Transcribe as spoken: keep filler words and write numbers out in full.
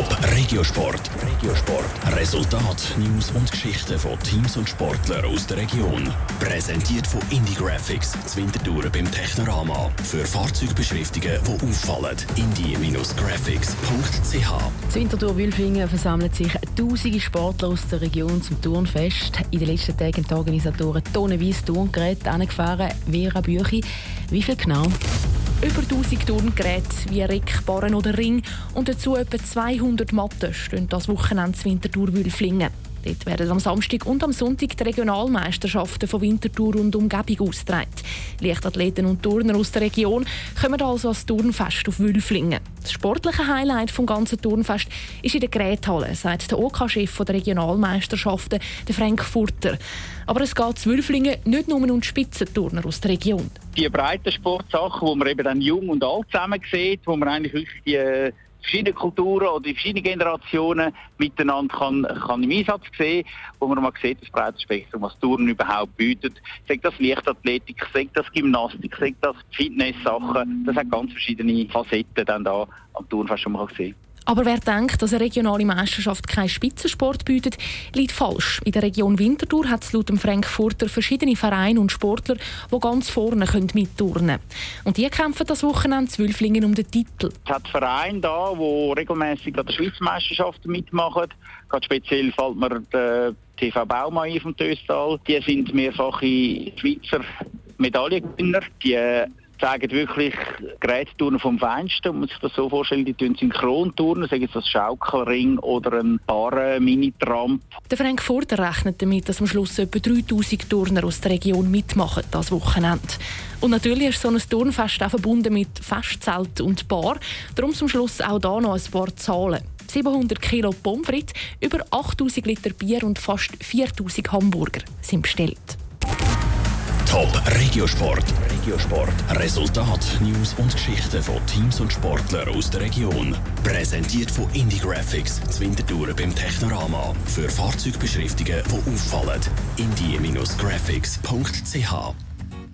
Top Regiosport. Regiosport. Resultat, News und Geschichten von Teams und Sportlern aus der Region. Präsentiert von Indy Graphics, Zwintertour beim Technorama. Für Fahrzeugbeschriftungen, die auffallen. Indy Graphics punkt c h. Zwintertour Wülflingen versammelt sich tausende Sportler aus der Region zum Turnfest. In den letzten Tagen haben die Organisatoren tonnenweise Turngeräte angefahren. Vera Büchi, wie viel genau? Über tausend Turngeräte wie Rick, Barren oder Ring und dazu etwa zweihundert Matten stehen das Wochenende in Winterthur Wülflingen. Dort werden am Samstag und am Sonntag die Regionalmeisterschaften von Winterthur und Umgebung ausgetragen. Leichtathleten und Turner aus der Region kommen also als Turnfest auf Wülflingen. Das sportliche Highlight des ganzen Turnfest ist in der Geräthalle, sagt der OK-Chef der Regionalmeisterschaften, der Frank Furter. Aber es geht zu Wülflingen nicht nur um die Spitzenturner aus der Region. Die breiten Sportsachen, die man eben dann jung und alt zusammen sieht, wo man eigentlich wirklich die verschiedene Kulturen oder die verschiedenen Generationen miteinander kann, kann im Einsatz sehen, wo man mal sieht, das breite Spektrum, was Touren überhaupt bietet. Sagt das Leichtathletik, sagt das Gymnastik, sagt das Fitness-Sachen. Das hat ganz verschiedene Facetten dann da am Turnfest schon mal gesehen. Aber wer denkt, dass eine regionale Meisterschaft keinen Spitzensport bietet, liegt falsch. In der Region Winterthur hat es laut Frank Furter verschiedene Vereine und Sportler, die ganz vorne mitturnen können. Und die kämpfen das Wochenende in Wülflingen um den Titel. Es hat Vereine da, die regelmässig an der Schweizer Meisterschaft mitmachen. Gerade speziell fällt mir der T V Bauma ein vom Töstal. Die sind mehrfache Schweizer Medaillengewinner. Die Die zeigen wirklich Gerätturnen vom Feinsten. Man muss sich das so vorstellen, die tun Synchronturnen, sagen jetzt das Schaukelring oder ein Barren, Mini-Tramp. Der Frank Furter rechnet damit, dass am Schluss etwa dreitausend Turner aus der Region mitmachen das Wochenende. Und natürlich ist so ein Turnfest auch verbunden mit Festzelt und Bar. Darum zum Schluss auch da noch ein paar Zahlen. siebenhundert Kilo Pommes frites, über achttausend Liter Bier und fast viertausend Hamburger sind bestellt. Top Regiosport. Regiosport. Resultat, News und Geschichten von Teams und Sportlern aus der Region. Präsentiert von Indy Graphics, Zwintertouren beim Technorama. Für Fahrzeugbeschriftungen, die auffallen. Indy Graphics punkt c h.